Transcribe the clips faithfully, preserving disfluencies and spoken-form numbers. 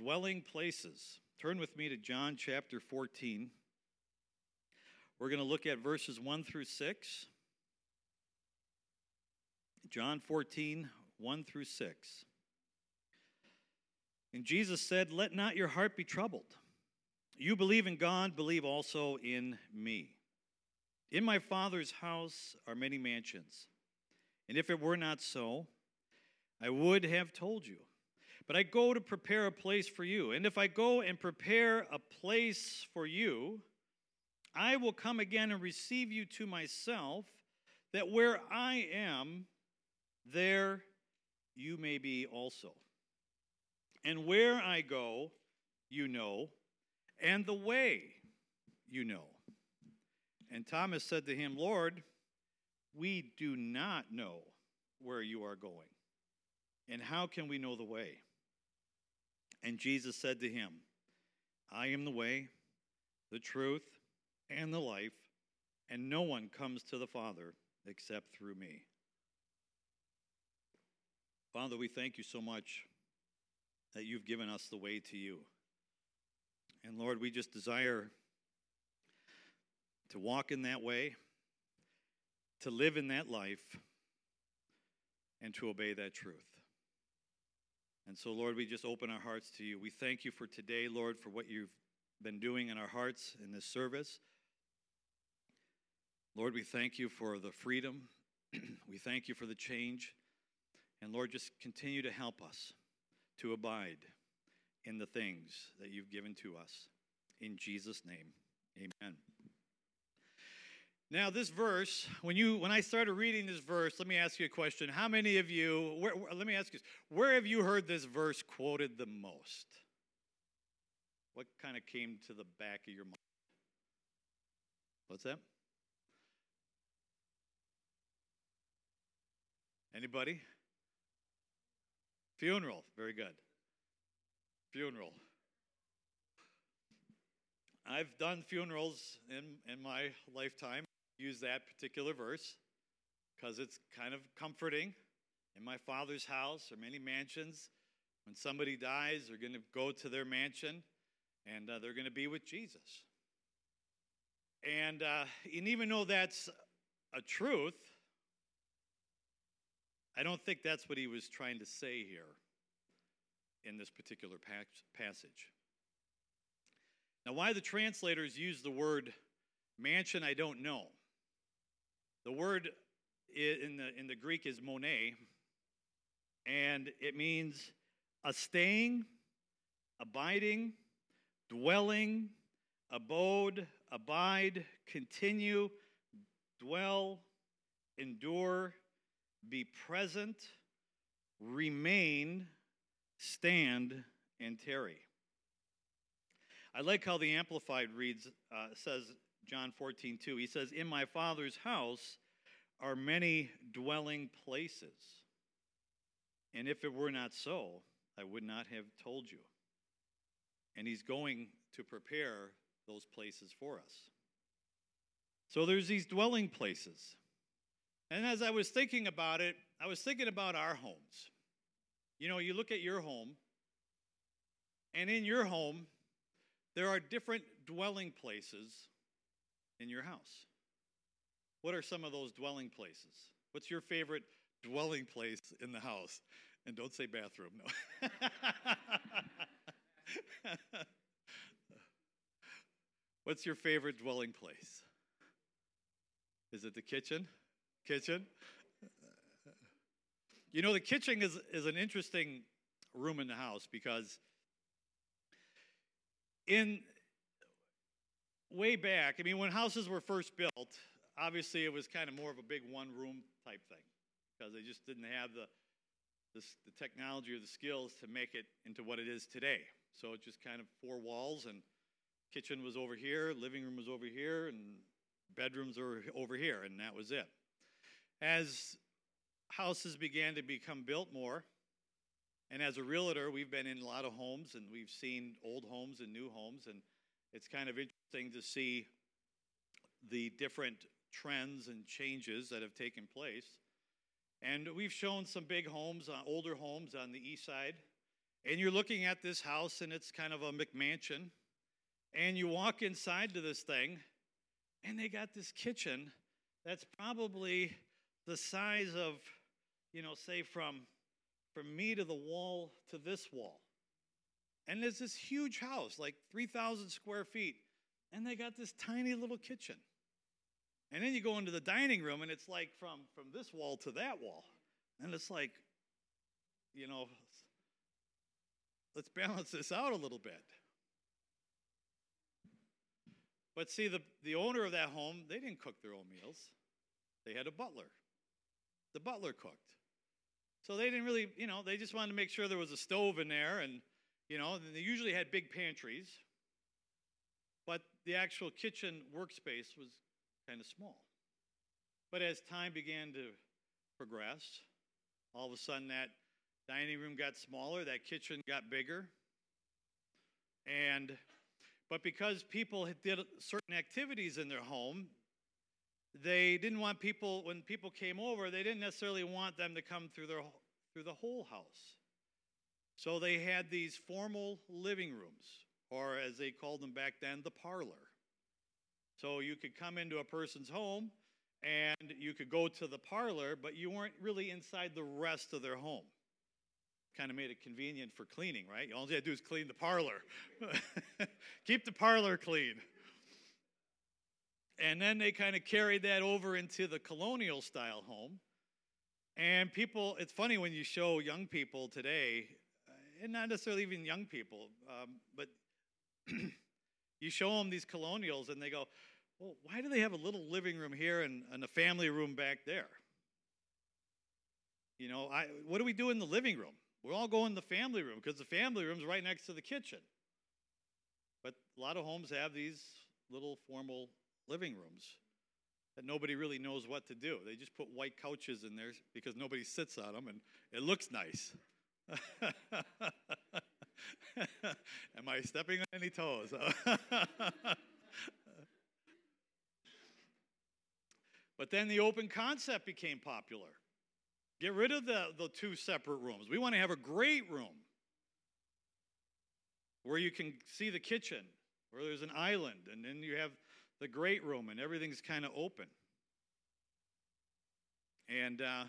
dwelling places. Turn with me to John chapter fourteen. We're going to look at verses one through six. John fourteen, one through six. And Jesus said, "Let not your heart be troubled. You believe in God, believe also in me. In my Father's house are many mansions. And if it were not so, I would have told you. But I go to prepare a place for you. And if I go and prepare a place for you, I will come again and receive you to myself, that where I am, there you may be also. And where I go, you know, and the way you know." And Thomas said to him, "Lord, we do not know where you are going, and how can we know the way?" And Jesus said to him, "I am the way, the truth, and the life, and no one comes to the Father except through me." Father, we thank you so much that you've given us the way to you. And Lord, we just desire to walk in that way, to live in that life, and to obey that truth. And so, Lord, we just open our hearts to you. We thank you for today, Lord, for what you've been doing in our hearts in this service. Lord, we thank you for the freedom. We thank you for the change. And Lord, just continue to help us to abide in the things that you've given to us. In Jesus' name, amen. Now, this verse, when you when I started reading this verse, let me ask you a question. How many of you, where, where, let me ask you this, where have you heard this verse quoted the most? What kind of came to the back of your mind? What's that? Anybody? Funeral. Very good. Funeral. I've done funerals in, in my lifetime. Use that particular verse because it's kind of comforting. In my Father's house are many mansions. When somebody dies, they're going to go to their mansion, and uh, they're going to be with Jesus. And, uh, and even though that's a truth, I don't think that's what he was trying to say here in this particular passage. Now, why the translators use the word mansion, I don't know. The word in the, in the Greek is monē, and it means a staying, abiding, dwelling, abode, abide, continue, dwell, endure, be present, remain, stand, and tarry. I like how the Amplified reads, uh, says John fourteen two. He says, "In my Father's house are many dwelling places. And if it were not so, I would not have told you." And he's going to prepare those places for us. So there's these dwelling places. And as I was thinking about it, I was thinking about our homes. You know, you look at your home, and in your home, there are different dwelling places in your house. What are some of those dwelling places? What's your favorite dwelling place in the house? And don't say bathroom, no. What's your favorite dwelling place? Is it the kitchen? Kitchen? You know, the kitchen is, is an interesting room in the house because in way back, I mean, when houses were first built, obviously it was kind of more of a big one-room type thing because they just didn't have the, the the technology or the skills to make it into what it is today. So it just kind of four walls, and kitchen was over here, living room was over here, and bedrooms were over here, and that was it. As houses began to become built more, and as a realtor, we've been in a lot of homes, and we've seen old homes and new homes, and it's kind of interesting to see the different trends and changes that have taken place. And we've shown some big homes, uh, older homes on the east side, And you're looking at this house, and it's kind of a McMansion. And you walk inside to this thing, and they got this kitchen that's probably the size of, you know, say from, from me to the wall to this wall. And there's this huge house, like three thousand square feet, and they got this tiny little kitchen. And then you go into the dining room, and it's like from, from this wall to that wall. And it's like, you know, let's balance this out a little bit. But see, the, the owner of that home, they didn't cook their own meals. They had a butler. The butler cooked. So they didn't really, you know, they just wanted to make sure there was a stove in there. And, you know, they usually had big pantries. But the actual kitchen workspace was kind of small. But as time began to progress, all of a sudden that dining room got smaller, that kitchen got bigger. And but because people did certain activities in their home, they didn't want people, when people came over, they didn't necessarily want them to come through their through the whole house. So they had these formal living rooms, or as they called them back then, the parlor. So you could come into a person's home, and you could go to the parlor, but you weren't really inside the rest of their home. Kind of made it convenient for cleaning, right? All you had to do is clean the parlor. Keep the parlor clean. And then they kind of carried that over into the colonial-style home. And people, it's funny when you show young people today, and not necessarily even young people, um, but you show them these colonials, and they go, well, why do they have a little living room here and, and a family room back there? You know, I, what do we do in the living room? We're all going to the family room because the family room's right next to the kitchen. But a lot of homes have these little formal living rooms that nobody really knows what to do. They just put white couches in there because nobody sits on them, and it looks nice. Am I stepping on any toes? But then the open concept became popular. Get rid of the, the two separate rooms. We want to have a great room where you can see the kitchen, where there's an island, and then you have the great room, and everything's kind of open. And uh,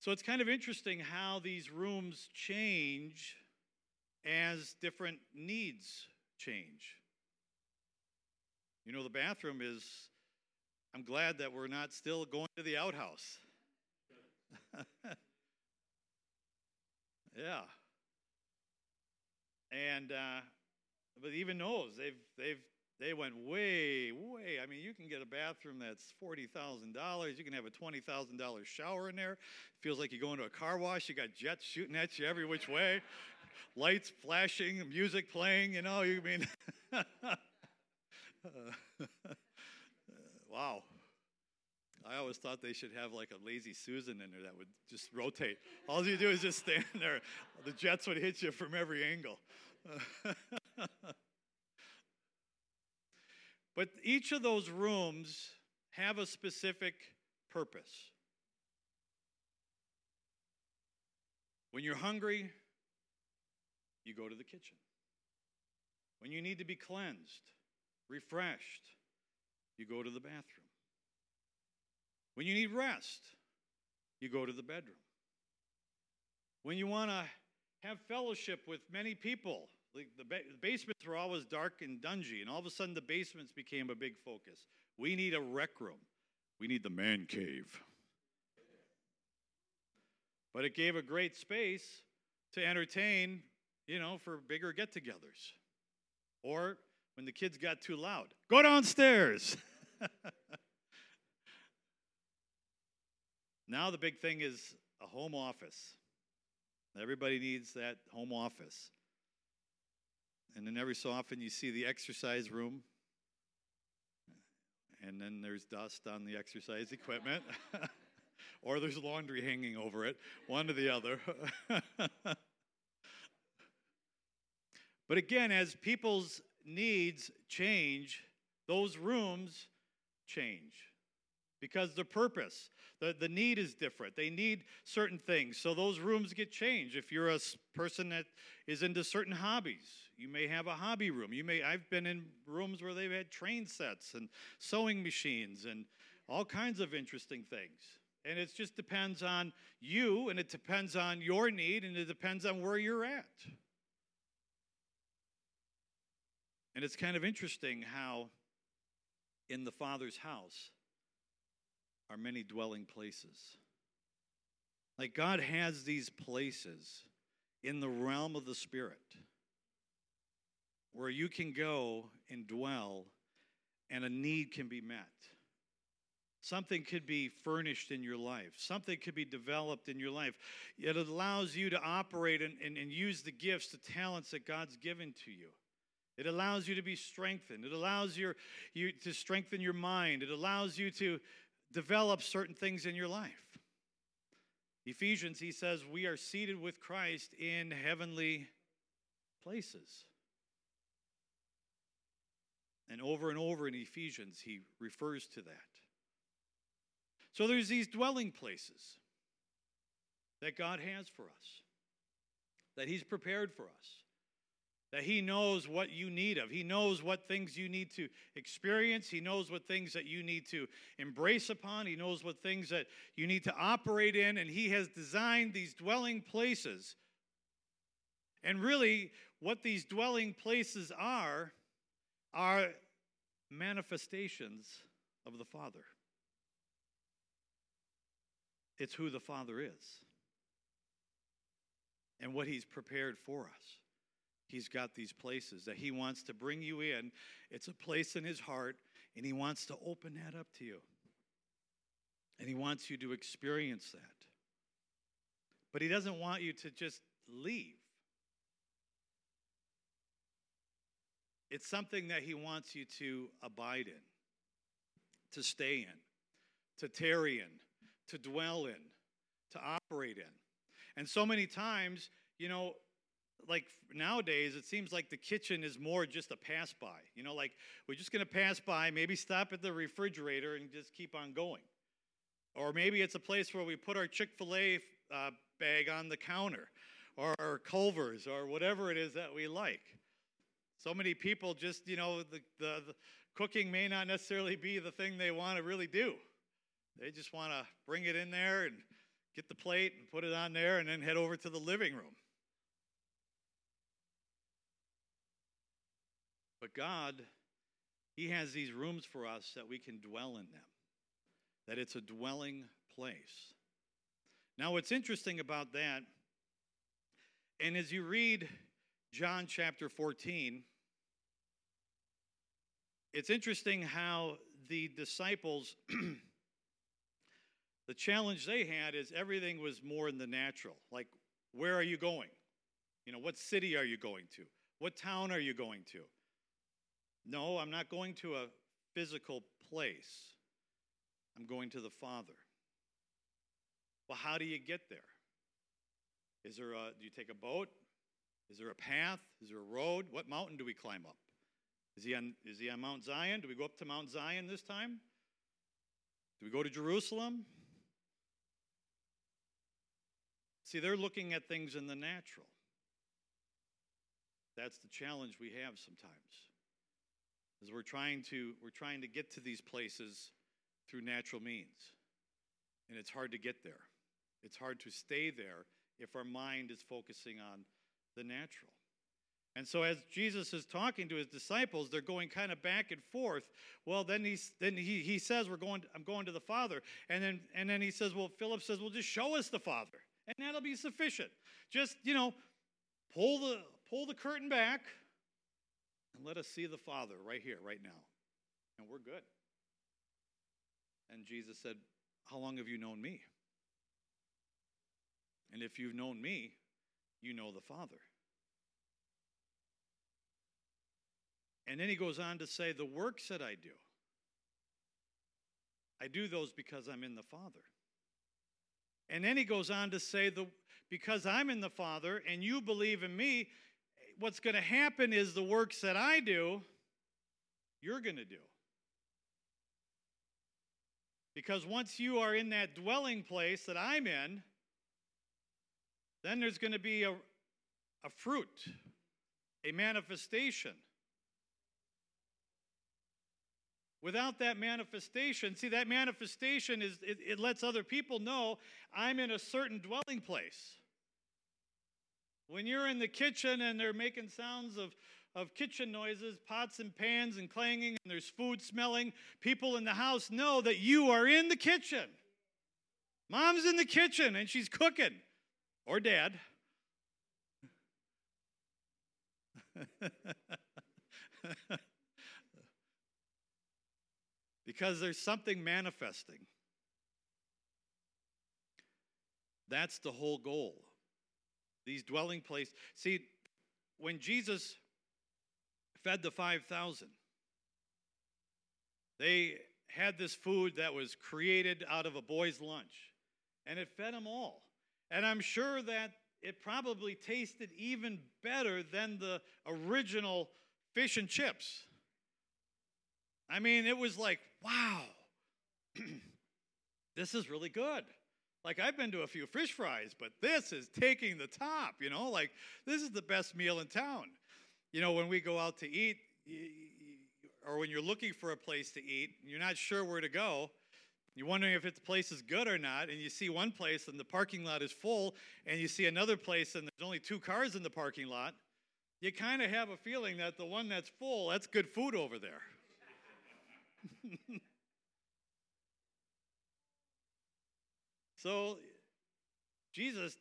so it's kind of interesting how these rooms change as different needs change. You know, the bathroom is... I'm glad that we're not still going to the outhouse. Yeah. And uh, but even those, they've they've they went way way. I mean, you can get a bathroom that's forty thousand dollars. You can have a twenty thousand dollar shower in there. It feels like you go into a car wash. You got jets shooting at you every which way, lights flashing, music playing. You know, you mean. uh, Wow. I always thought they should have like a lazy Susan in there that would just rotate. All you do is just stand there. The jets would hit you from every angle. But each of those rooms have a specific purpose. When you're hungry, you go to the kitchen. When you need to be cleansed, refreshed, you go to the bathroom. When you need rest, you go to the bedroom. When you want to have fellowship with many people, like the, ba- the basements were always dark and dungy, and all of a sudden the basements became a big focus. We need a rec room. We need the man cave. But it gave a great space to entertain, you know, for bigger get-togethers. Or when the kids got too loud, go downstairs. Now the big thing is a home office. Everybody needs that home office. And then every so often you see the exercise room. And then there's dust on the exercise equipment. Or there's laundry hanging over it, one or the other. But again, as people's needs change, those rooms change. because the purpose, the, the need is different. They need certain things, so those rooms get changed. If you're a person that is into certain hobbies, you may have a hobby room. You may I've been in rooms where they've had train sets and sewing machines and all kinds of interesting things. And it just depends on you, and it depends on your need, and it depends on where you're at. And it's kind of interesting how in the Father's house are many dwelling places. Like God has these places in the realm of the Spirit where you can go and dwell and a need can be met. Something could be furnished in your life. Something could be developed in your life. It allows you to operate and, and, and use the gifts, the talents that God's given to you. It allows you to be strengthened. It allows your, you to strengthen your mind. It allows you to develop certain things in your life. Ephesians, he says, we are seated with Christ in heavenly places. And over and over in Ephesians, he refers to that. So there's these dwelling places that God has for us, that he's prepared for us, that he knows what you need of. He knows what things you need to experience. He knows what things that you need to embrace upon. He knows what things that you need to operate in, and he has designed these dwelling places. And really, what these dwelling places are, are manifestations of the Father. It's who the Father is and what he's prepared for us. He's got these places that he wants to bring you in. It's a place in his heart, and he wants to open that up to you. And he wants you to experience that. But he doesn't want you to just leave. It's something that he wants you to abide in, to stay in, to tarry in, to dwell in, to operate in. And so many times, you know, like nowadays, it seems like the kitchen is more just a pass-by. You know, like we're just going to pass by, maybe stop at the refrigerator and just keep on going. Or maybe it's a place where we put our Chick-fil-A uh, bag on the counter, or our Culver's, or whatever it is that we like. So many people just, you know, the, the, the cooking may not necessarily be the thing they want to really do. They just want to bring it in there and get the plate and put it on there and then head over to the living room. But God, he has these rooms for us that we can dwell in them, that it's a dwelling place. Now, what's interesting about that, and as you read John chapter fourteen, it's interesting how the disciples, the challenge they had is everything was more in the natural. Like, where are you going? You know, what city are you going to? What town are you going to? No, I'm not going to a physical place. I'm going to the Father. Well, how do you get there? Is there a, do you take a boat? Is there a path? Is there a road? What mountain do we climb up? Is he on, is he on Mount Zion? Do we go up to Mount Zion this time? Do we go to Jerusalem? See, they're looking at things in the natural. That's the challenge we have sometimes. Is we're trying to we're trying to get to these places through natural means, and it's hard to get there. It's hard to stay there if our mind is focusing on the natural. And so as Jesus is talking to his disciples, they're going kind of back and forth. Well, then he then he he says, "We're going. I'm going to the Father." And then and then he says, "Well," Philip says, "Well, just show us the Father, and that'll be sufficient. Just you know, pull the pull the curtain back." And let us see the Father right here, right now. And we're good. And Jesus said, how long have you known me? And if you've known me, you know the Father. And then he goes on to say, the works that I do, I do those because I'm in the Father. And then he goes on to say, the, because I'm in the Father and you believe in me, what's going to happen is the works that I do, you're going to do. Because once you are in that dwelling place that I'm in, then there's going to be a, a fruit, a manifestation. Without that manifestation, see, that manifestation is, it, it lets other people know I'm in a certain dwelling place. When you're in the kitchen and they're making sounds of, of kitchen noises, pots and pans and clanging, and there's food smelling, people in the house know that you are in the kitchen. Mom's in the kitchen and she's cooking, or dad. Because there's something manifesting. That's the whole goal. These dwelling places. See, when Jesus fed the five thousand, they had this food that was created out of a boy's lunch. And it fed them all. And I'm sure that it probably tasted even better than the original fish and chips. I mean, it was like, wow, this is really good. Like, I've been to a few fish fries, but this is taking the top, you know? Like, this is the best meal in town. You know, when we go out to eat, or when you're looking for a place to eat, you're not sure where to go, you're wondering if the place is good or not, and you see one place and the parking lot is full, and you see another place and there's only two cars in the parking lot, you kind of have a feeling that the one that's full, that's good food over there. So, Jesus,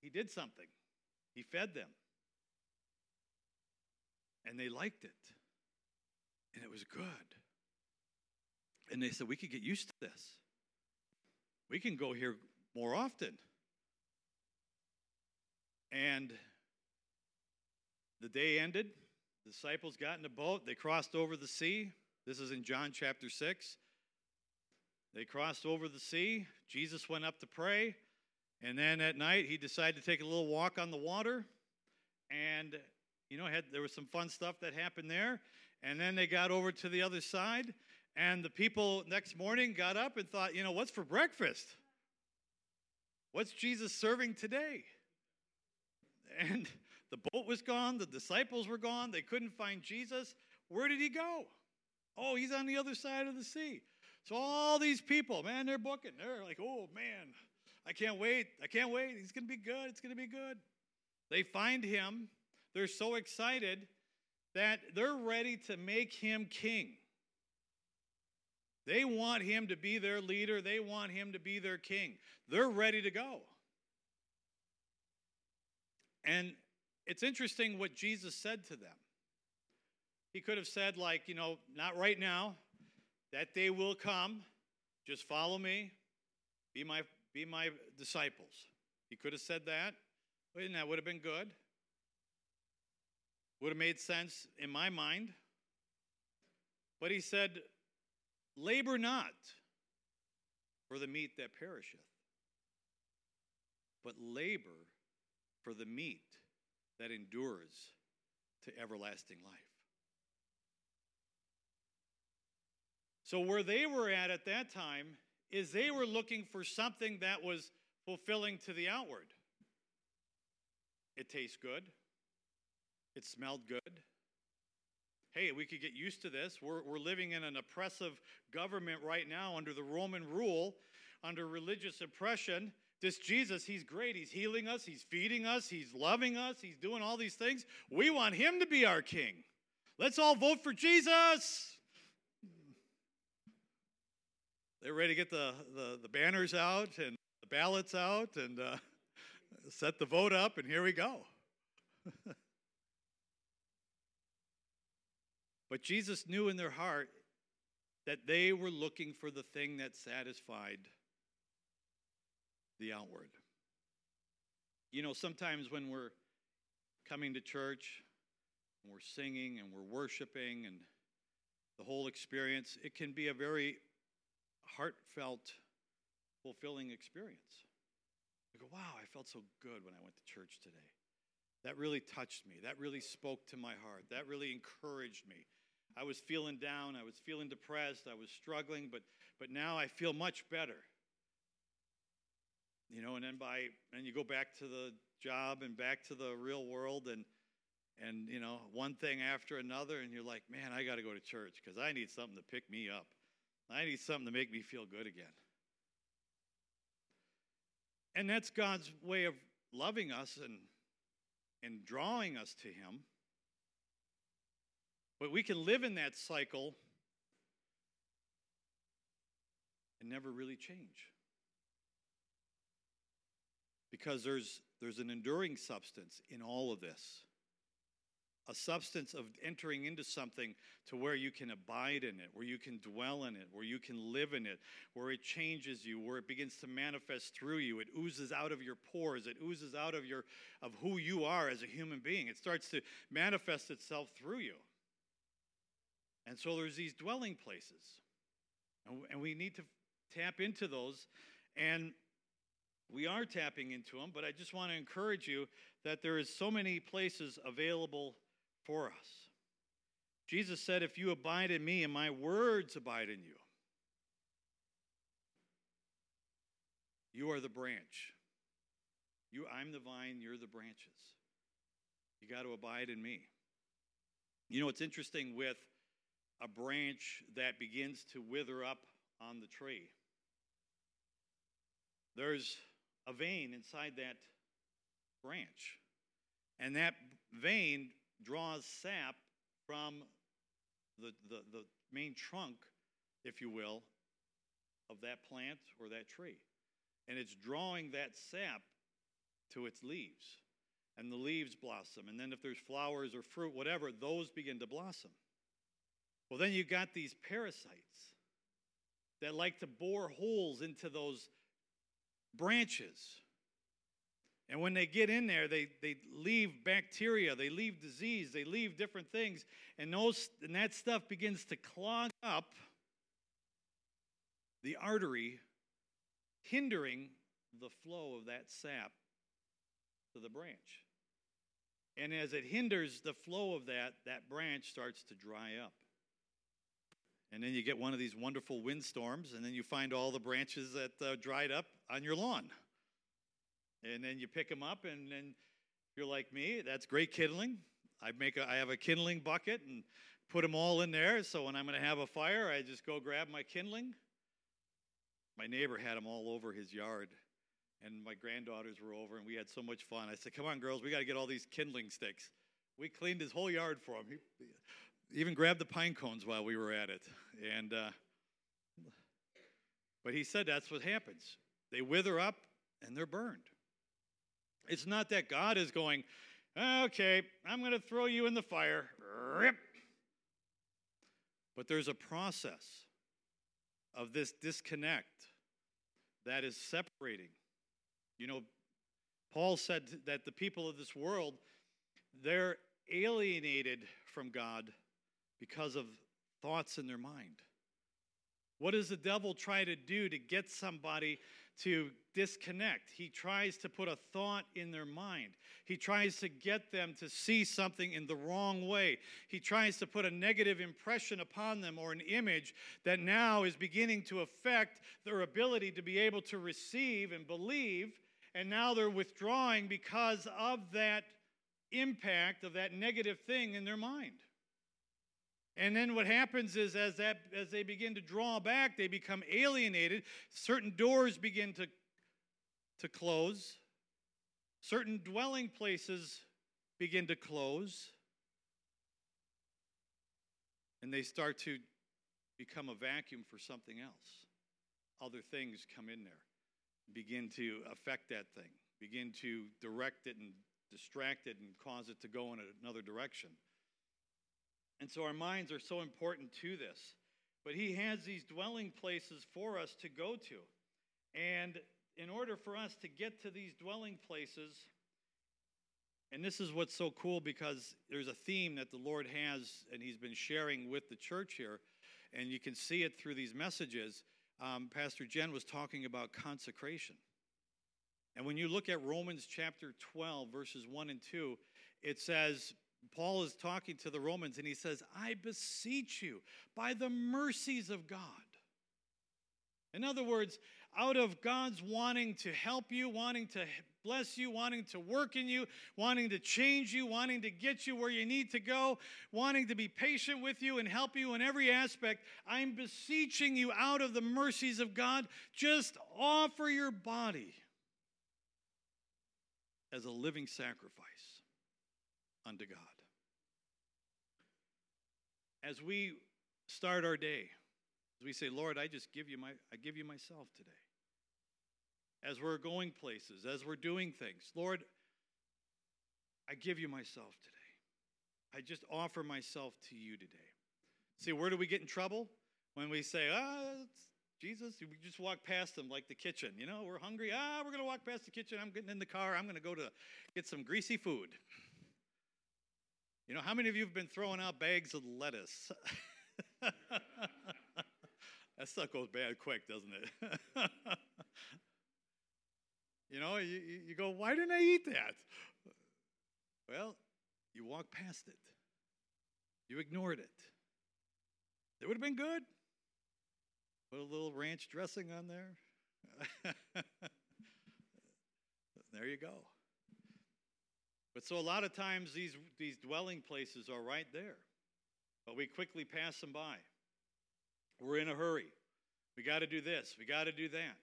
he did something. He fed them. And they liked it. And it was good. And they said, we could get used to this. We can go here more often. And the day ended. The disciples got in a boat. They crossed over the sea. This is in John chapter six. They crossed over the sea. Jesus went up to pray. And then at night, he decided to take a little walk on the water. And, you know, had, there was some fun stuff that happened there. And then they got over to the other side. And the people next morning got up and thought, you know, what's for breakfast? What's Jesus serving today? And the boat was gone. The disciples were gone. They couldn't find Jesus. Where did he go? Oh, he's on the other side of the sea. So all these people, man, they're booking. They're like, oh, man, I can't wait. I can't wait. He's going to be good. It's going to be good. They find him. They're so excited that they're ready to make him king. They want him to be their leader. They want him to be their king. They're ready to go. And it's interesting what Jesus said to them. He could have said, like, you know, not right now. That day will come. Just follow me. Be my, be my disciples. He could have said that, and that would have been good. Would have made sense in my mind. But he said, labor not for the meat that perisheth, but labor for the meat that endures to everlasting life. So where they were at at that time is they were looking for something that was fulfilling to the outward. It tastes good. It smelled good. Hey, we could get used to this. We're, we're living in an oppressive government right now under the Roman rule, under religious oppression. This Jesus, he's great. He's healing us. He's feeding us. He's loving us. He's doing all these things. We want him to be our king. Let's all vote for Jesus. They're ready to get the, the, the banners out and the ballots out and uh, set the vote up, and here we go. But Jesus knew in their heart that they were looking for the thing that satisfied the outward. You know, sometimes when we're coming to church, and we're singing and we're worshiping and the whole experience, it can be a very heartfelt, fulfilling experience. You go, wow, I felt so good when I went to church today. That really touched me. That really spoke to my heart. That really encouraged me. I was feeling down. I was feeling depressed. I was struggling, but but now I feel much better. You know, and then by, and you go back to the job and back to the real world and, and you know, one thing after another, and you're like, man, I got to go to church because I need something to pick me up. I need something to make me feel good again. And that's God's way of loving us and, and drawing us to him. But we can live in that cycle and never really change. Because there's, there's an enduring substance in all of this. A substance of entering into something to where you can abide in it, where you can dwell in it, where you can live in it, where it changes you, where it begins to manifest through you. It oozes out of your pores. It oozes out of your of who you are as a human being. It starts to manifest itself through you. And so there's these dwelling places. And, and we need to tap into those. And we are tapping into them, but I just want to encourage you that there is so many places available for us. Jesus said, if you abide in me and my words abide in you, you are the branch. You, I'm the vine, you're the branches. You got to abide in me. You know, it's interesting with a branch that begins to wither up on the tree. There's a vein inside that branch, and that vein draws sap from the, the, the main trunk, if you will, of that plant or that tree. And it's drawing that sap to its leaves, and the leaves blossom. And then if there's flowers or fruit, whatever, those begin to blossom. Well, then you've got these parasites that like to bore holes into those branches. And when they get in there, they, they leave bacteria, they leave disease, they leave different things, and those and that stuff begins to clog up the artery, hindering the flow of that sap to the branch. And as it hinders the flow of that, that branch starts to dry up. And then you get one of these wonderful windstorms, and then you find all the branches that uh, dried up on your lawn. And then you pick them up, and then you're like me. That's great kindling. I make a, I have a kindling bucket and put them all in there. So when I'm going to have a fire, I just go grab my kindling. My neighbor had them all over his yard, and my granddaughters were over, and we had so much fun. I said, "Come on, girls, we got to get all these kindling sticks." We cleaned his whole yard for him. He, he even grabbed the pine cones while we were at it. And uh, but he said that's what happens. They wither up and they're burned. It's not that God is going, okay, I'm going to throw you in the fire. Rip. But there's a process of this disconnect that is separating. You know, Paul said that the people of this world, they're alienated from God because of thoughts in their mind. What does the devil try to do to get somebody to disconnect? He tries to put a thought in their mind. He tries to get them to see something in the wrong way. He tries to put a negative impression upon them or an image that now is beginning to affect their ability to be able to receive and believe, and now they're withdrawing because of that impact of that negative thing in their mind. And then what happens is as that as they begin to draw back, they become alienated. Certain doors begin to, to close. Certain dwelling places begin to close. And they start to become a vacuum for something else. Other things come in there, begin to affect that thing, begin to direct it and distract it and cause it to go in another direction. And so our minds are so important to this. But he has these dwelling places for us to go to. And in order for us to get to these dwelling places, and this is what's so cool because there's a theme that the Lord has and he's been sharing with the church here, and you can see it through these messages. Um, Pastor Jen was talking about consecration. And when you look at Romans chapter twelve, verses one and two, it says, Paul is talking to the Romans, and he says, I beseech you by the mercies of God In other words, out of God's wanting to help you, wanting to bless you, wanting to work in you, wanting to change you, wanting to get you where you need to go, wanting to be patient with you and help you in every aspect, I'm beseeching you, out of the mercies of God, just offer your body as a living sacrifice unto God. As we start our day, as we say, Lord, I just give you my, I give you myself today. As we're going places, as we're doing things, Lord, I give you myself today. I just offer myself to you today. See, where do we get in trouble? When we say, ah, it's Jesus, we just walk past them like the kitchen. You know, we're hungry. Ah, we're going to walk past the kitchen. I'm getting in the car. I'm going to go to get some greasy food. You know, how many of you have been throwing out bags of lettuce? That stuff goes bad quick, doesn't it? You know, you, you go, why didn't I eat that? Well, you walked past it. You ignored it. It would have been good. Put a little ranch dressing on there. There you go. But so a lot of times these, these dwelling places are right there. But we quickly pass them by. We're in a hurry. We got to do this. We got to do that.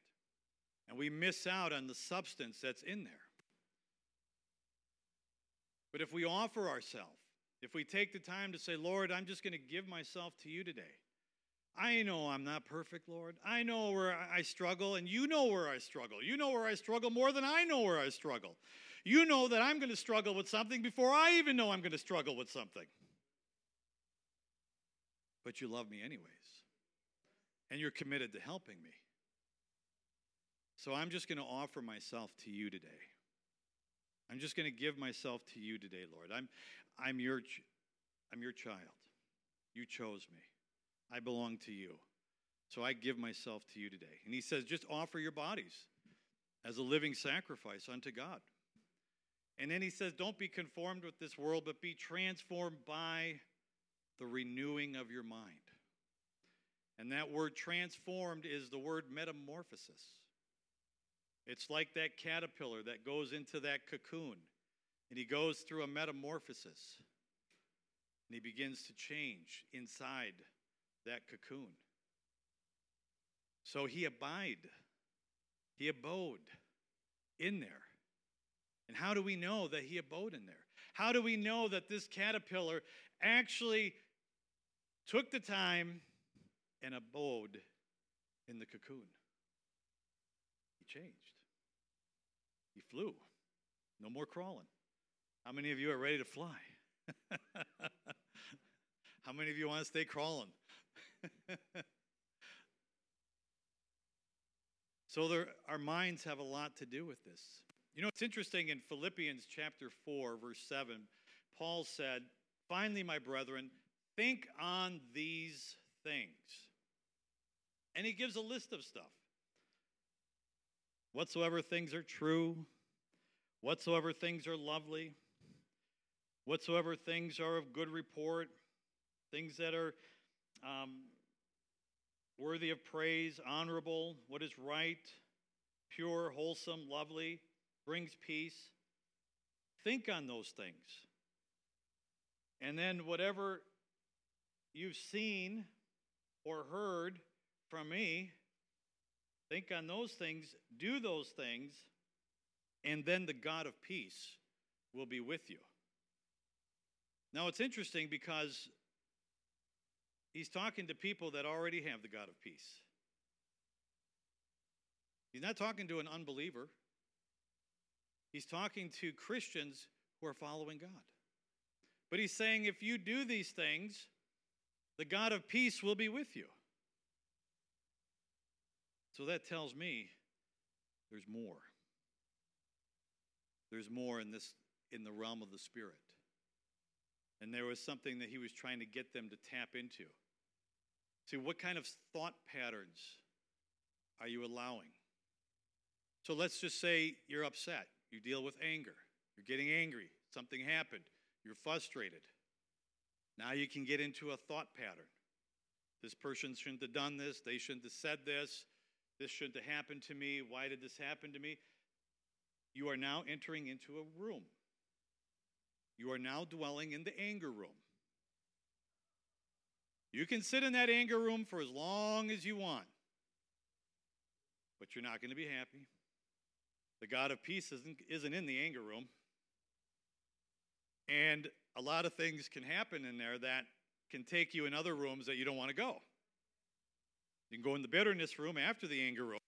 And we miss out on the substance that's in there. But if we offer ourselves, if we take the time to say, Lord, I'm just going to give myself to you today. I know I'm not perfect, Lord. I know where I struggle, and you know where I struggle. You know where I struggle more than I know where I struggle. You know that I'm going to struggle with something before I even know I'm going to struggle with something. But you love me anyways, and you're committed to helping me. So I'm just going to offer myself to you today. I'm just going to give myself to you today, Lord. I'm, I'm your, I'm your child. You chose me. I belong to you. So I give myself to you today. And he says, just offer your bodies as a living sacrifice unto God. And then he says, don't be conformed with this world, but be transformed by the renewing of your mind. And that word transformed is the word metamorphosis. It's like that caterpillar that goes into that cocoon, and he goes through a metamorphosis, and he begins to change inside that cocoon. So he abide, he abode in there. And how do we know that he abode in there? How do we know that this caterpillar actually took the time and abode in the cocoon? He changed. He flew. No more crawling. How many of you are ready to fly? How many of you want to stay crawling? So there, our minds have a lot to do with this. You know, it's interesting in Philippians chapter four, verse seven, Paul said, finally, my brethren, think on these things. And he gives a list of stuff. Whatsoever things are true, whatsoever things are lovely, whatsoever things are of good report, things that are um, worthy of praise, honorable, what is right, pure, wholesome, lovely, brings peace. Think on those things. And then whatever you've seen or heard from me, think on those things, do those things, and then the God of peace will be with you. Now, it's interesting because he's talking to people that already have the God of peace. He's not talking to an unbeliever. He's talking to Christians who are following God. But he's saying, if you do these things, the God of peace will be with you. So that tells me there's more. There's more in this, in the realm of the Spirit. And there was something that he was trying to get them to tap into. See, what kind of thought patterns are you allowing? So let's just say you're upset. You deal with anger. You're getting angry. Something happened. You're frustrated. Now you can get into a thought pattern. This person shouldn't have done this. They shouldn't have said this. This shouldn't have happened to me. Why did this happen to me? You are now entering into a room. You are now dwelling in the anger room. You can sit in that anger room for as long as you want, but you're not going to be happy. The God of peace isn't, isn't in the anger room. And a lot of things can happen in there that can take you in other rooms that you don't want to go. You can go in the bitterness room after the anger room.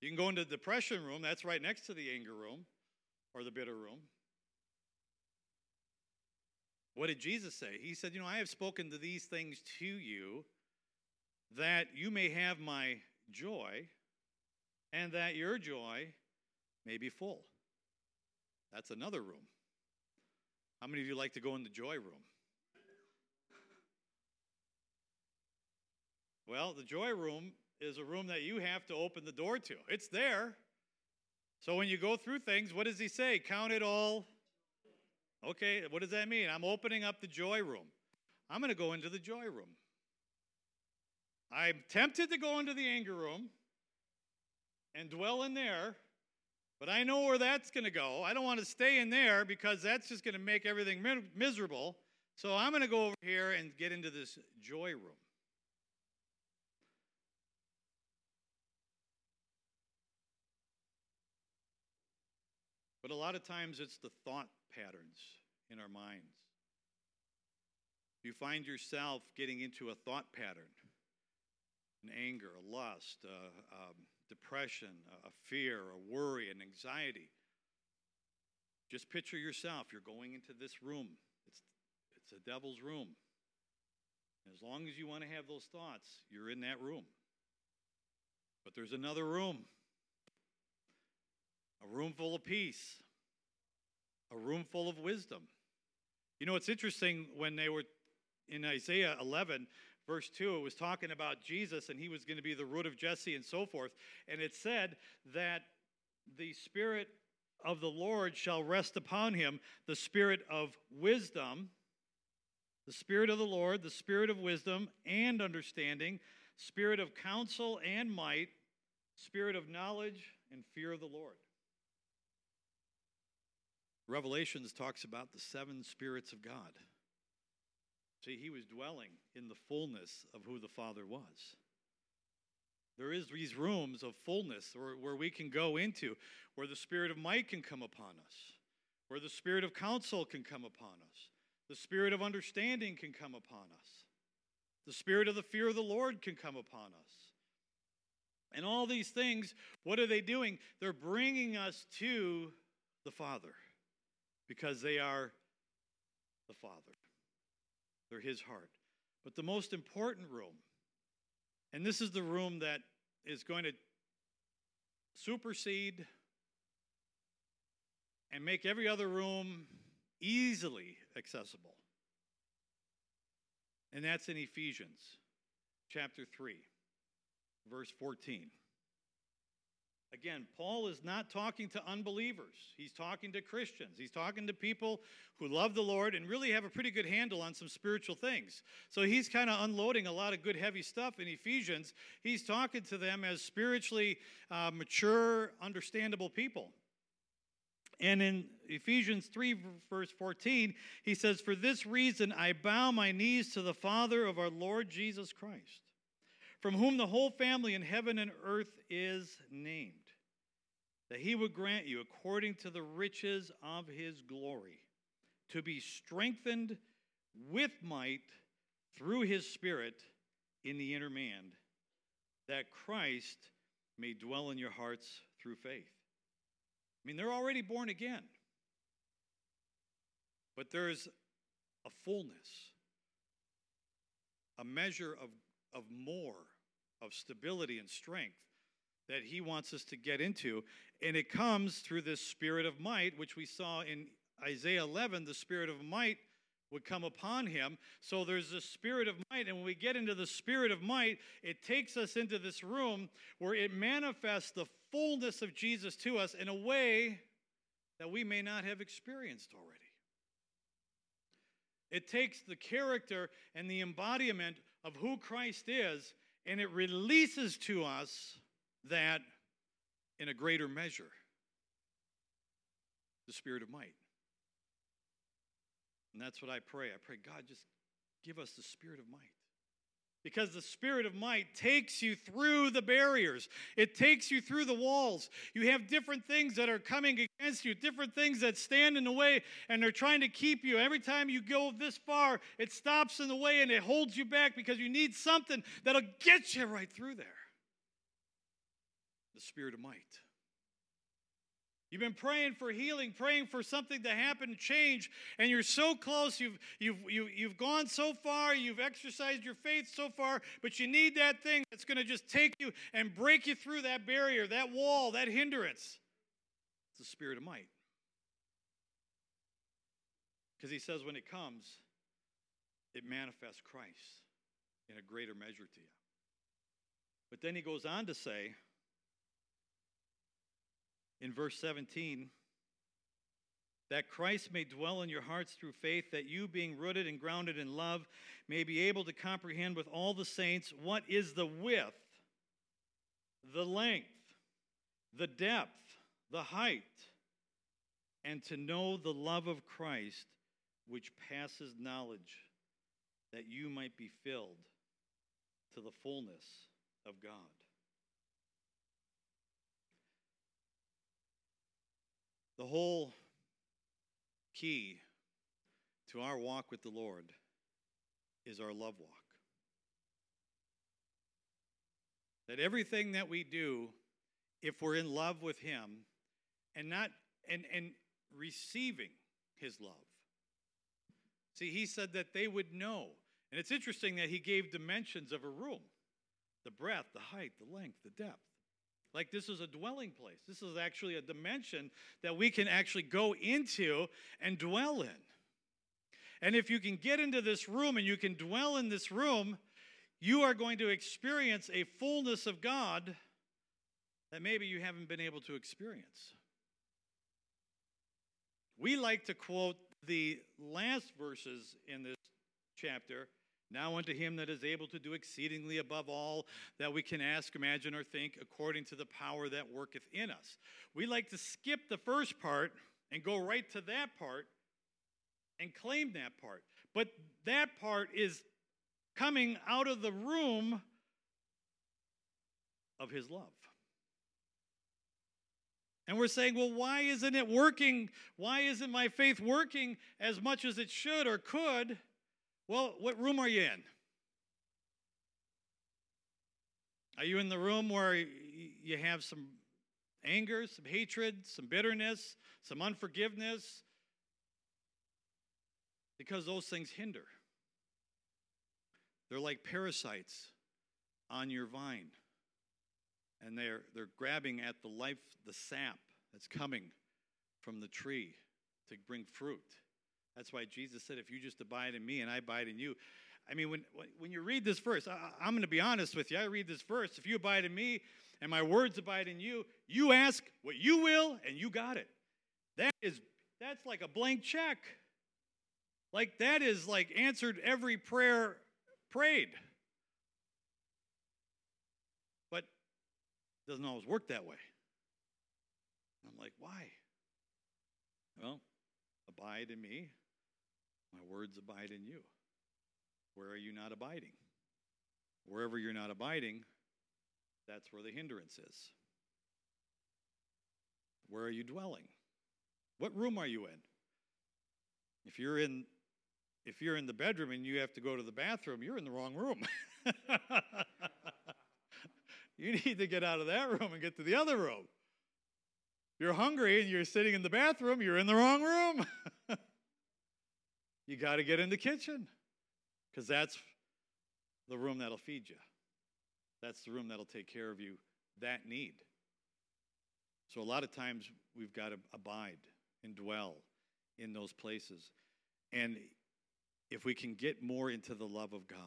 You can go into the depression room. That's right next to the anger room or the bitter room. What did Jesus say? He said, you know, I have spoken to these things to you that you may have my joy and that your joy may be full. That's another room. How many of you like to go in the joy room? Well, the joy room is a room that you have to open the door to. It's there. So when you go through things, what does he say? Count it all. Okay, what does that mean? I'm opening up the joy room. I'm going to go into the joy room. I'm tempted to go into the anger room and dwell in there, but I know where that's going to go. I don't want to stay in there because that's just going to make everything miserable. So I'm going to go over here and get into this joy room. But a lot of times it's the thought patterns in our minds. You find yourself getting into a thought pattern, an anger, a lust, a, a depression, a fear, a worry, an anxiety. Just picture yourself. You're going into this room. It's, it's a devil's room. And as long as you want to have those thoughts, you're in that room. But there's another room. A room full of peace, a room full of wisdom. You know, it's interesting when they were in Isaiah eleven, verse two, it was talking about Jesus and he was going to be the root of Jesse and so forth. And it said that the Spirit of the Lord shall rest upon him, the Spirit of wisdom, the Spirit of the Lord, the Spirit of wisdom and understanding, Spirit of counsel and might, Spirit of knowledge and fear of the Lord. Revelations talks about the seven spirits of God. See, he was dwelling in the fullness of who the Father was. There is these rooms of fullness where, where we can go into, where the spirit of might can come upon us, where the spirit of counsel can come upon us, the spirit of understanding can come upon us, the spirit of the fear of the Lord can come upon us. And all these things, what are they doing? They're bringing us to the Father. Because they are the Father. They're his heart. But the most important room, and this is the room that is going to supersede and make every other room easily accessible. And that's in Ephesians chapter three, verse fourteen. Again, Paul is not talking to unbelievers. He's talking to Christians. He's talking to people who love the Lord and really have a pretty good handle on some spiritual things. So he's kind of unloading a lot of good, heavy stuff in Ephesians. He's talking to them as spiritually uh, mature, understandable people. And in Ephesians three, verse fourteen, he says, "For this reason I bow my knees to the Father of our Lord Jesus Christ, from whom the whole family in heaven and earth is named, that he would grant you, according to the riches of his glory, to be strengthened with might through his Spirit in the inner man, that Christ may dwell in your hearts through faith." I mean, they're already born again. But there's a fullness, a measure of of more, of stability and strength that he wants us to get into. And it comes through this spirit of might, which we saw in Isaiah eleven, the spirit of might would come upon him. So there's this spirit of might, and when we get into the spirit of might, it takes us into this room where it manifests the fullness of Jesus to us in a way that we may not have experienced already. It takes the character and the embodiment of who Christ is, and it releases to us that in a greater measure, the spirit of might. And that's what I pray. I pray, God, just give us the spirit of might. Because the spirit of might takes you through the barriers. It takes you through the walls. You have different things that are coming against you, different things that stand in the way, and they're trying to keep you. Every time you go this far, it stops in the way and it holds you back because you need something that'll get you right through there. The spirit of might. You've been praying for healing, praying for something to happen, change, and you're so close. You've, you've, you, you've gone so far. You've exercised your faith so far, but you need that thing that's going to just take you and break you through that barrier, that wall, that hindrance. It's the spirit of might. Because he says when it comes, it manifests Christ in a greater measure to you. But then he goes on to say, in verse seventeen, that Christ may dwell in your hearts through faith, that you, being rooted and grounded in love, may be able to comprehend with all the saints what is the width, the length, the depth, the height, and to know the love of Christ, which passes knowledge, that you might be filled to the fullness of God. The whole key to our walk with the Lord is our love walk. That everything that we do, if we're in love with him and not and, and receiving his love. See, he said that they would know. And it's interesting that he gave dimensions of a room. The breadth, the height, the length, the depth. Like this is a dwelling place. This is actually a dimension that we can actually go into and dwell in. And if you can get into this room and you can dwell in this room, you are going to experience a fullness of God that maybe you haven't been able to experience. We like to quote the last verses in this chapter. Now unto him that is able to do exceedingly above all that we can ask, imagine, or think, according to the power that worketh in us. We like to skip the first part and go right to that part and claim that part. But that part is coming out of the room of his love. And we're saying, well, why isn't it working? Why isn't my faith working as much as it should or could? Well, what room are you in? Are you in the room where you have some anger, some hatred, some bitterness, some unforgiveness? Because those things hinder. They're like parasites on your vine. And they're, they're grabbing at the life, the sap that's coming from the tree to bring fruit. That's why Jesus said, if you just abide in me and I abide in you. I mean, when when you read this verse, I, I'm going to be honest with you. I read this verse. If you abide in me and my words abide in you, you ask what you will and you got it. That is, that's like a blank check. Like that is like answered every prayer prayed. But it doesn't always work that way. I'm like, why? Well, abide in me. My words abide in you. Where are you not abiding? Wherever you're not abiding, that's where the hindrance is. Where are you dwelling? What room are you in? If you're in, if you're in the bedroom and you have to go to the bathroom, you're in the wrong room. You need to get out of that room and get to the other room. You're hungry and you're sitting in the bathroom, you're in the wrong room. You got to get in the kitchen because that's the room that'll feed you. That's the room that'll take care of you, that need. So a lot of times we've got to abide and dwell in those places. And if we can get more into the love of God,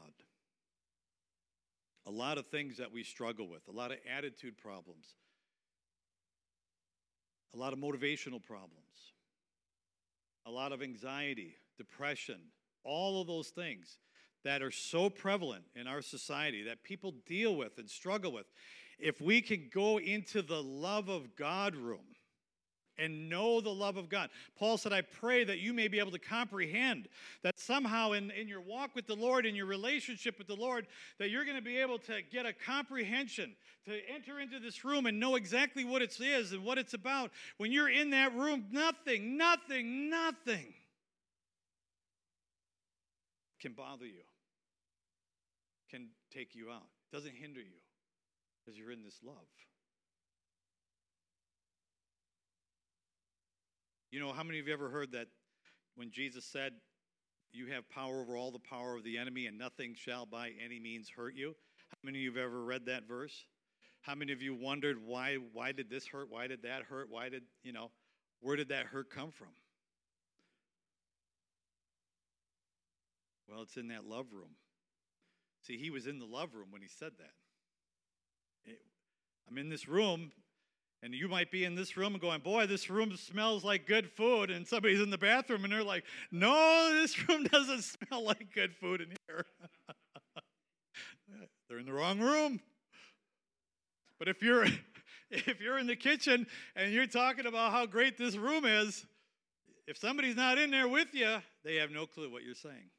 a lot of things that we struggle with, a lot of attitude problems, a lot of motivational problems, a lot of anxiety, depression, all of those things that are so prevalent in our society that people deal with and struggle with. if we can go into the love of God room and know the love of God. Paul said, I pray that you may be able to comprehend that somehow in, in your walk with the Lord, in your relationship with the Lord, that you're going to be able to get a comprehension, to enter into this room and know exactly what it is and what it's about. When you're in that room, nothing, nothing, nothing can bother you, can take you out. It doesn't hinder you because you're in this love. You know, how many of you ever heard that when Jesus said, you have power over all the power of the enemy and nothing shall by any means hurt you? How many of you have ever read that verse? How many of you wondered why, why did this hurt? Why did that hurt? Why did, you know, where did that hurt come from? Well, it's in that love room. See, he was in the love room when he said that. It, I'm in this room. And you might be in this room and going, boy, this room smells like good food. And somebody's in the bathroom and they're like, no, this room doesn't smell like good food in here. They're in the wrong room. But if you're if you're in the kitchen and you're talking about how great this room is, if somebody's not in there with you, they have no clue what you're saying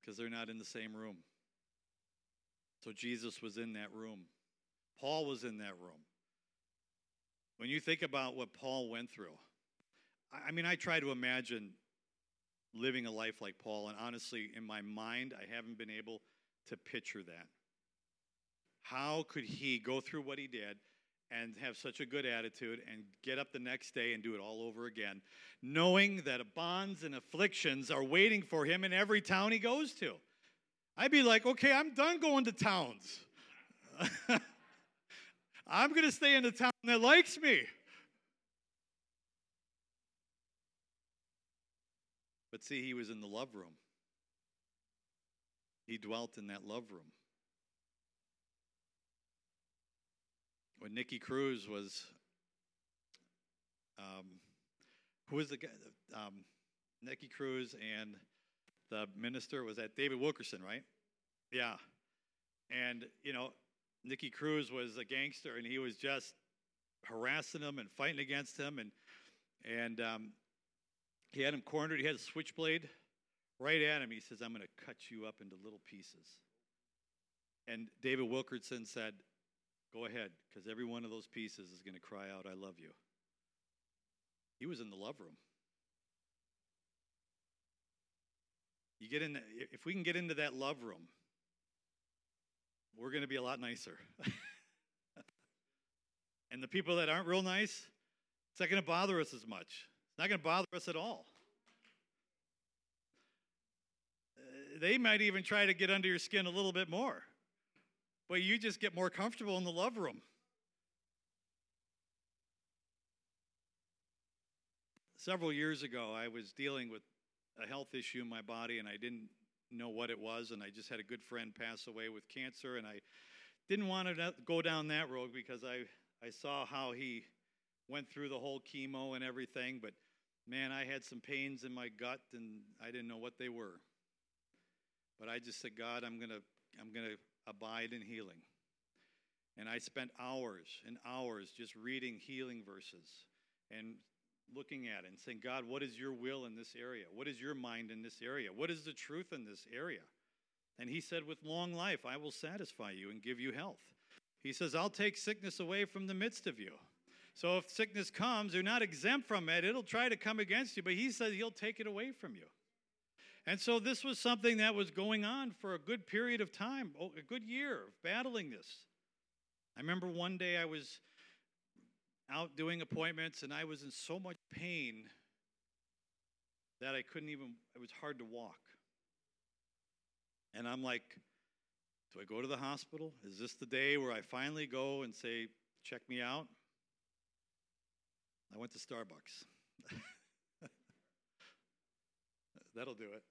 because they're not in the same room. So Jesus was in that room. Paul was in that room. When you think about what Paul went through, I mean, I try to imagine living a life like Paul, and honestly, in my mind, I haven't been able to picture that. How could he go through what he did and have such a good attitude and get up the next day and do it all over again, knowing that bonds and afflictions are waiting for him in every town he goes to? I'd be like, okay, I'm done going to towns. I'm going to stay in a town that likes me. But see, he was in the love room. He dwelt in that love room. When Nikki Cruz was, um, who was the guy? Um, Nikki Cruz and the minister was that David Wilkerson, right? Yeah. And, you know, Nikki Cruz was a gangster, and he was just harassing him and fighting against him, and and um, he had him cornered. He had a switchblade right at him. He says, I'm going to cut you up into little pieces. And David Wilkerson said, go ahead, because every one of those pieces is going to cry out, I love you. He was in the love room. You get in. If we can get into that love room, we're going to be a lot nicer. And the people that aren't real nice, it's not going to bother us as much. It's not going to bother us at all. Uh, they might even try to get under your skin a little bit more. But you just get more comfortable in the love room. Several years ago, I was dealing with a health issue in my body, and I didn't know what it was, and I just had a good friend pass away with cancer, and I didn't want to go down that road because I, I saw how he went through the whole chemo and everything, but man, I had some pains in my gut, and I didn't know what they were. But I just said, God, I'm gonna I'm gonna abide in healing. And I spent hours and hours just reading healing verses and looking at it and saying, God, what is your will in this area? What is your mind in this area? What is the truth in this area? And he said, with long life, I will satisfy you and give you health. He says, I'll take sickness away from the midst of you. So if sickness comes, you're not exempt from it. It'll try to come against you, but he says he'll take it away from you. And so this was something that was going on for a good period of time, a good year of battling this. I remember one day I was out doing appointments, and I was in so much pain that I couldn't even, it was hard to walk. And I'm like, do I go to the hospital? Is this the day where I finally go and say, check me out? I went to Starbucks. That'll do it.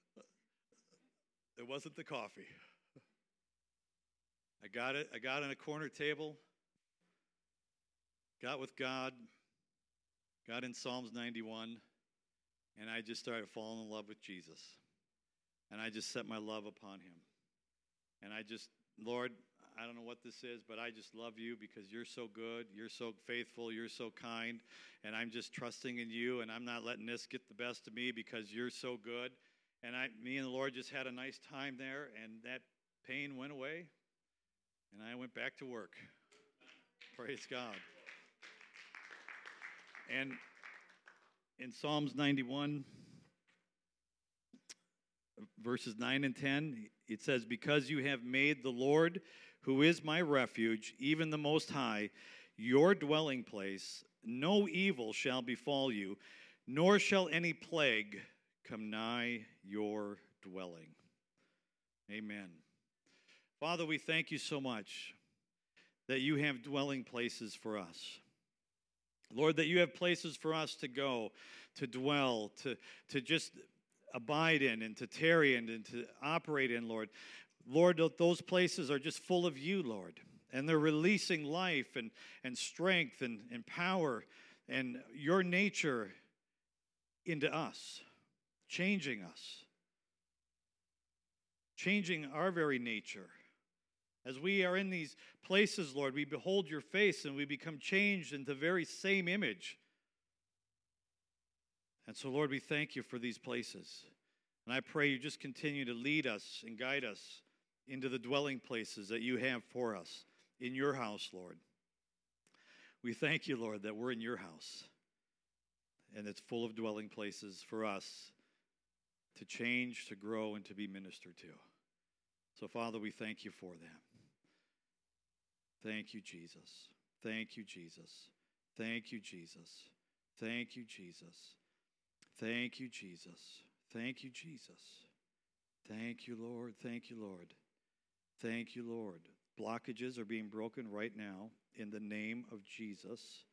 It wasn't the coffee. I got it. I got on a corner table. Got with God, got in Psalms ninety-one, and I just started falling in love with Jesus. And I just set my love upon him. And I just, Lord, I don't know what this is, but I just love you because you're so good, you're so faithful, you're so kind, and I'm just trusting in you, and I'm not letting this get the best of me because you're so good. And I, me and the Lord just had a nice time there, and that pain went away, and I went back to work. Praise God. And in Psalms ninety-one, verses nine and ten, it says, "Because you have made the Lord, who is my refuge, even the Most High, your dwelling place, no evil shall befall you, nor shall any plague come nigh your dwelling." Amen. Father, we thank you so much that you have dwelling places for us. Lord, that you have places for us to go, to dwell, to, to just abide in and to tarry in and to operate in, Lord. Lord, those places are just full of you, Lord, and they're releasing life and, and strength and, and power and your nature into us, changing us, changing our very nature. As we are in these places, Lord, we behold your face and we become changed into the very same image. And so, Lord, we thank you for these places. And I pray you just continue to lead us and guide us into the dwelling places that you have for us in your house, Lord. We thank you, Lord, that we're in your house. And it's full of dwelling places for us to change, to grow, and to be ministered to. So, Father, we thank you for that. Thank you, Jesus. Thank you, Jesus. Thank you, Jesus. Thank you, Jesus. Thank you, Jesus. Thank you, Jesus. Thank you, Lord. Thank you, Lord. Thank you, Lord. Blockages are being broken right now in the name of Jesus.